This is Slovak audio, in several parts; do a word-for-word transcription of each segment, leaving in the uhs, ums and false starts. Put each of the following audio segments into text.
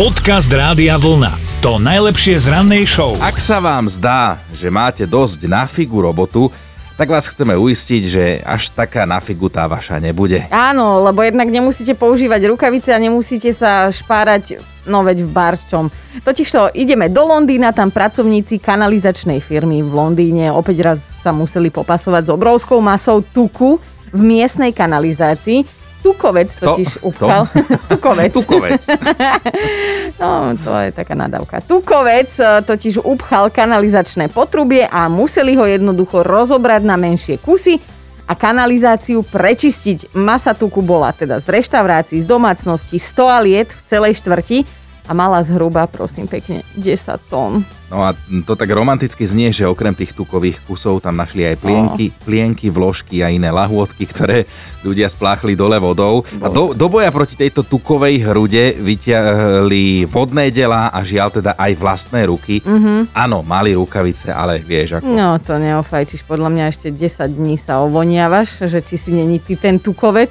Podcast Rádia Vlna. To najlepšie z rannej show. Ak sa vám zdá, že máte dosť na figu robotu, tak vás chceme uistiť, že až taká na figu tá vaša nebude. Áno, lebo jednak nemusíte používať rukavice a nemusíte sa špárať, no veď v barčom. Totižto ideme do Londýna, tam pracovníci kanalizačnej firmy v Londýne opäť raz sa museli popasovať s obrovskou masou tuku v miestnej kanalizácii. Tukovec totiž upchal. Tukovec. Tukovec. No, to je taká nadávka. Tukovec totiž upchal kanalizačné potrubie a museli ho jednoducho rozobrať na menšie kusy a kanalizáciu prečistiť. Masa tuku bola teda z reštaurácií, z domácnosti, z toaliet v celej štvrti a mala zhruba, prosím pekne, desať tón. No a to tak romanticky znie, že okrem tých tukových kusov tam našli aj plienky, plienky, vložky a iné lahôdky, ktoré ľudia spláchli dole vodou. A do, do boja proti tejto tukovej hrude vyťahli vodné delá a žiaľ teda aj vlastné ruky. Mm-hmm. Áno, mali rukavice, ale vieš ako. No to neofajčíš, podľa mňa ešte desať dní sa ovoniavaš, že či si není ty ten tukovec.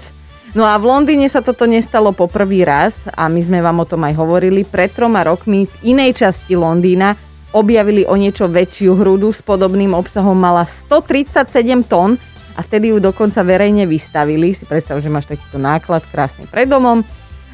No a v Londýne sa toto nestalo po prvý raz a my sme vám o tom aj hovorili. Pred troma rokmi v inej časti Londýna objavili o niečo väčšiu hrudu s podobným obsahom, mala stotridsaťsedem tón a vtedy ju dokonca verejne vystavili. Si predstav, že máš takýto náklad krásny pred domom.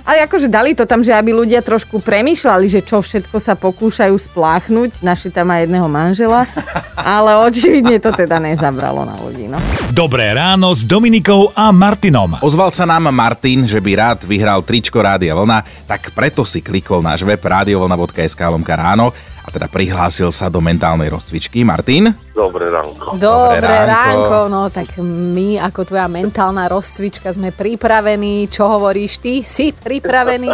Ale akože dali to tam, že aby ľudia trošku premýšľali, že čo všetko sa pokúšajú spláchnuť. Našli tam aj jedného manžela, ale očividne to teda nezabralo na ľudí. No. Dobré ráno s Dominikou a Martinom. Ozval sa nám Martin, že by rád vyhral tričko Rádia Vlna, tak preto si klikol náš web rádiovlna bodka es ká lomka ráno a teda prihlásil sa do mentálnej rozcvičky. Martin? Dobré ránko. Dobré, Dobré ránko. ránko. No tak my, ako tvoja mentálna rozcvička, sme pripravení. Čo hovoríš ty? Si pripravený?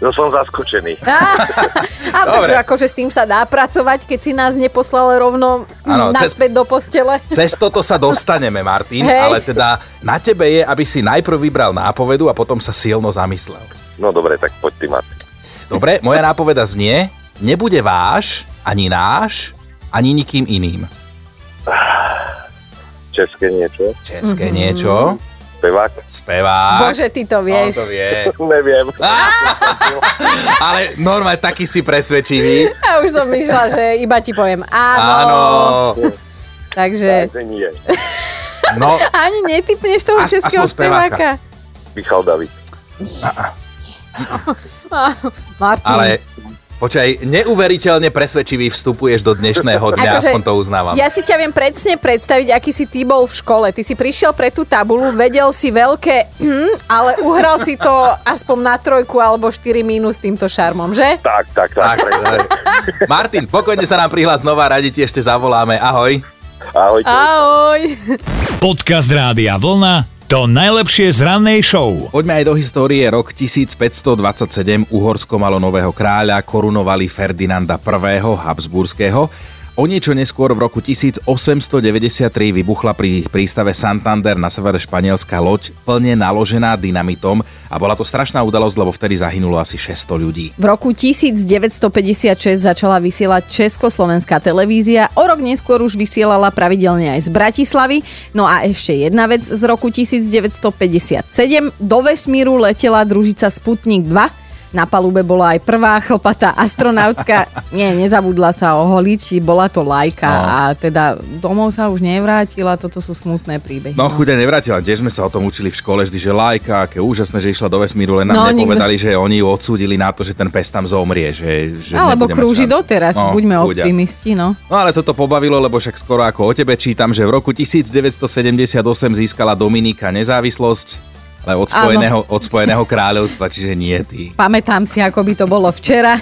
No som zaskočený. A tak akože s tým sa dá pracovať, keď si nás neposlal rovno ano, naspäť cez, do postele. Cez toto sa dostaneme, Martin, hej. Ale teda na tebe je, aby si najprv vybral nápovedu a potom sa silno zamyslel. No dobre, tak poď ty, Martin. Dobre, moja nápoveda znie... Nebude váš, ani náš, ani nikým iným. České niečo. České mm-hmm. niečo. Spevák. Spevák. Bože, ty to vieš. On to vie. Neviem. Ale normálne taký si presvedčivý. Ja už som myslela, že iba ti poviem áno. Áno. Takže... Takže nie. No. Ani netypneš toho As, českého speváka. Michal David. Martin. Ale... Počkaj, neuveriteľne presvedčivý vstupuješ do dnešného dňa, akože, aspoň to uznávam. Ja si ťa viem presne predstaviť, aký si ty bol v škole. Ty si prišiel pre tú tabuľu, vedel si veľké, ale uhral si to aspoň na trojku alebo štyri mínus týmto šarmom, že? Tak, tak, tak. tak. Martin, pokojne sa nám prihlás znova, radi ti ešte zavoláme. Ahoj. Ahojte. Ahoj. Podcast Rádia Vlna. To najlepšie z rannej show. Poďme aj do histórie. Rok tisícpäťstodvadsaťsedem Uhorsko malo nového kráľa, korunovali Ferdinanda prvého. Habsburského. O niečo neskôr v roku tisícosemstodeväťdesiattri vybuchla pri prístave Santander na severe Španielska loď plne naložená dynamitom a bola to strašná udalosť, lebo vtedy zahynulo asi šesťsto ľudí. V roku devätnásťstopäťdesiatšesť začala vysielať Československá televízia, o rok neskôr už vysielala pravidelne aj z Bratislavy. No a ešte jedna vec z roku devätnásťstopäťdesiatsedem. Do vesmíru letela družica Sputnik dva. Na palube bola aj prvá chlpatá astronautka. Nie, nezabudla sa oholiť, bola to lajka no. A teda domov sa už nevrátila, toto sú smutné príbehy. No, no. Chude nevrátila, tiež sme sa o tom učili v škole vždy, že lajka, aké úžasné, že išla do vesmíru, len nám no, nepovedali, nikto... že oni ju odsúdili na to, že ten pes tam zomrie. Že, že alebo krúži doteraz, no, buďme chudia. Optimisti. No. No ale toto pobavilo, lebo však skoro ako o tebe čítam, že v roku devätnásťstosedemdesiatosem získala Dominika nezávislosť. Ale od spojeného, od spojeného kráľovstva, čiže nie ty. Pamätám si, ako by to bolo včera.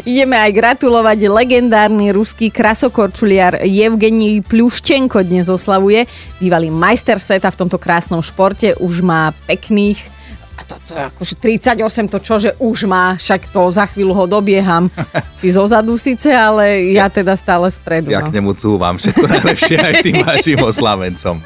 Ideme aj gratulovať. Legendárny ruský krasokorčuliar Evgenij Pľuščenko dnes oslavuje. Bývalý majster sveta v tomto krásnom športe. Už má pekných, a to, to akože tridsaťosem, to čo, že už má, však to za chvíľu ho dobieham. Ty zozadu síce, ale ja teda stále spredu. Ja no. K nemu cúvam všetko najlepšie aj tým vašim oslavencom.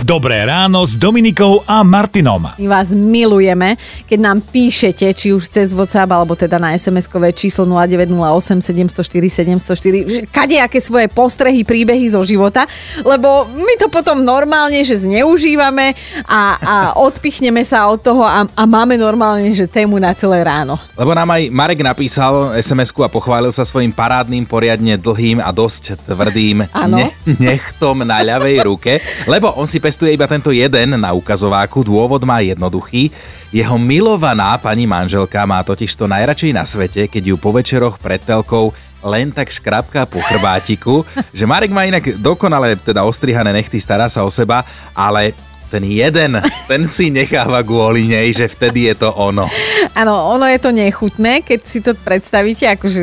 Dobré ráno s Dominikou a Martinom. My vás milujeme, keď nám píšete, či už cez WhatsApp, alebo teda na es em eskové číslo nula deväť nula osem sedem nula štyri sedem nula štyri, kadejaké svoje postrehy, príbehy zo života, lebo my to potom normálne, že zneužívame a, a odpichneme sa od toho a a máme normálne, že tému na celé ráno. Lebo nám aj Marek napísal es em esku a pochválil sa svojím parádnym, poriadne dlhým a dosť tvrdým ne- nechtom na ľavej ruke, lebo on si pestuje iba tento jeden na ukazováku. Dôvod má jednoduchý. Jeho milovaná pani manželka má totiž to najradšej na svete, keď ju po večeroch pred telkou len tak škrapká po chrbátiku, že Marek má inak dokonale teda ostrihané nechty, stará sa o seba, ale ten jeden, ten si necháva kvôli nej, že vtedy je to ono. Áno, ono je to nechutné, keď si to predstavíte, akože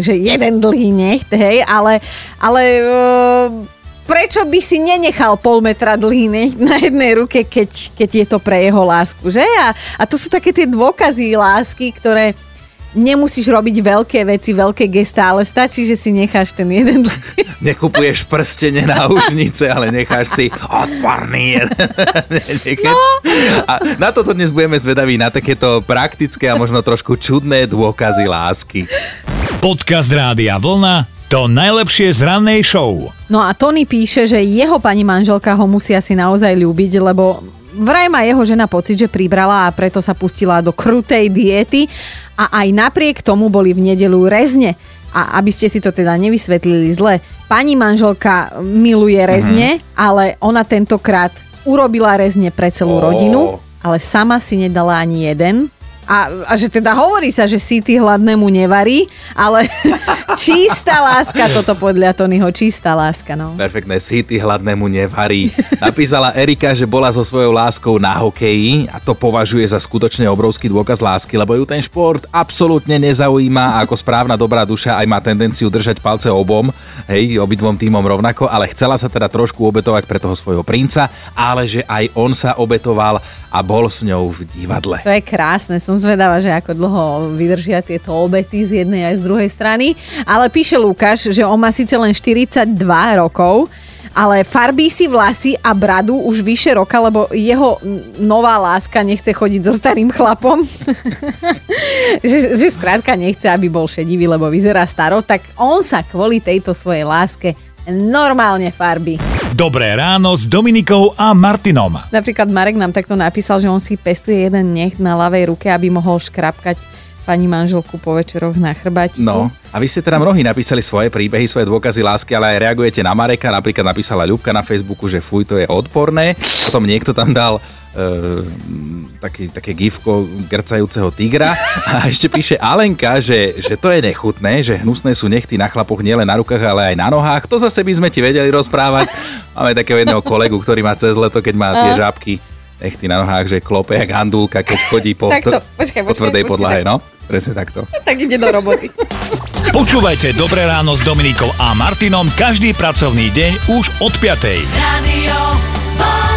že jeden dlhý necht, hej, ale, ale prečo by si nenechal pol metra dlhý necht na jednej ruke, keď, keď je to pre jeho lásku, že? A, a to sú také tie dôkazy lásky, ktoré nemusíš robiť veľké veci, veľké gestá, ale stačí, že si necháš ten jeden... Nekupuješ prstenie na ušnice, ale necháš si odporný jeden. No. A na toto dnes budeme zvedaví, na takéto praktické a možno trošku čudné dôkazy lásky. Podcast Rádia Vlna, to najlepšie z rannej show. No a Tony píše, že jeho pani manželka ho musí asi naozaj ľúbiť, lebo vraj má jeho žena pocit, že pribrala a preto sa pustila do krutej diety a aj napriek tomu boli v nedeľu rezne. A aby ste si to teda nevysvetlili zle, pani manželka miluje rezne, mm-hmm. ale ona tentokrát urobila rezne pre celú oh. rodinu, ale sama si nedala ani jeden. A, a že teda hovorí sa, že síty hladnému nevarí, ale čistá láska, toto podľa Tonyho, čistá láska, no. Perfektné, síty hladnému nevarí. Napísala Erika, že bola so svojou láskou na hokeji a to považuje za skutočne obrovský dôkaz lásky, lebo ju ten šport absolútne nezaujíma a ako správna dobrá duša aj má tendenciu držať palce obom, hej, obidvom tímom rovnako, ale chcela sa teda trošku obetovať pre toho svojho princa, ale že aj on sa obetoval a bol s ňou v divadle. To je krásne, som zvedavá, že ako dlho vydržia tieto obety z jednej aj z druhej strany. Ale píše Lukáš, že on má síce len štyridsaťdva rokov, ale farbí si vlasy a bradu už vyše roka, lebo jeho nová láska nechce chodiť so starým chlapom. že, že skrátka nechce, aby bol šedivý, lebo vyzerá staro. Tak on sa kvôli tejto svojej láske normálne farbí. Dobré ráno s Dominikou a Martinom. Napríklad Marek nám takto napísal, že on si pestuje jeden necht na ľavej ruke, aby mohol škrapkať pani manželku po večeroch na chrbátiku. No, a vy ste teda mnohí napísali svoje príbehy, svoje dôkazy lásky, ale aj reagujete na Mareka. Napríklad napísala Ľubka na Facebooku, že fuj, to je odporné. Potom niekto tam dal Uh, taký, také gifko grcajúceho tigra a ešte píše Alenka, že, že to je nechutné, že hnusné sú nechty na chlapoch nielen na rukách, ale aj na nohách. To zase by sme ti vedeli rozprávať. Máme takého jedného kolegu, ktorý má cez leto, keď má tie žabky nechty na nohách, že klope jak handulka, keď chodí po, tr- počkaj, počkaj, po tvrdej počkaj, podlahe. No, presne takto. Tak ide do roboty. Počúvajte Dobré ráno s Dominikou a Martinom každý pracovný deň už od piatej. Radio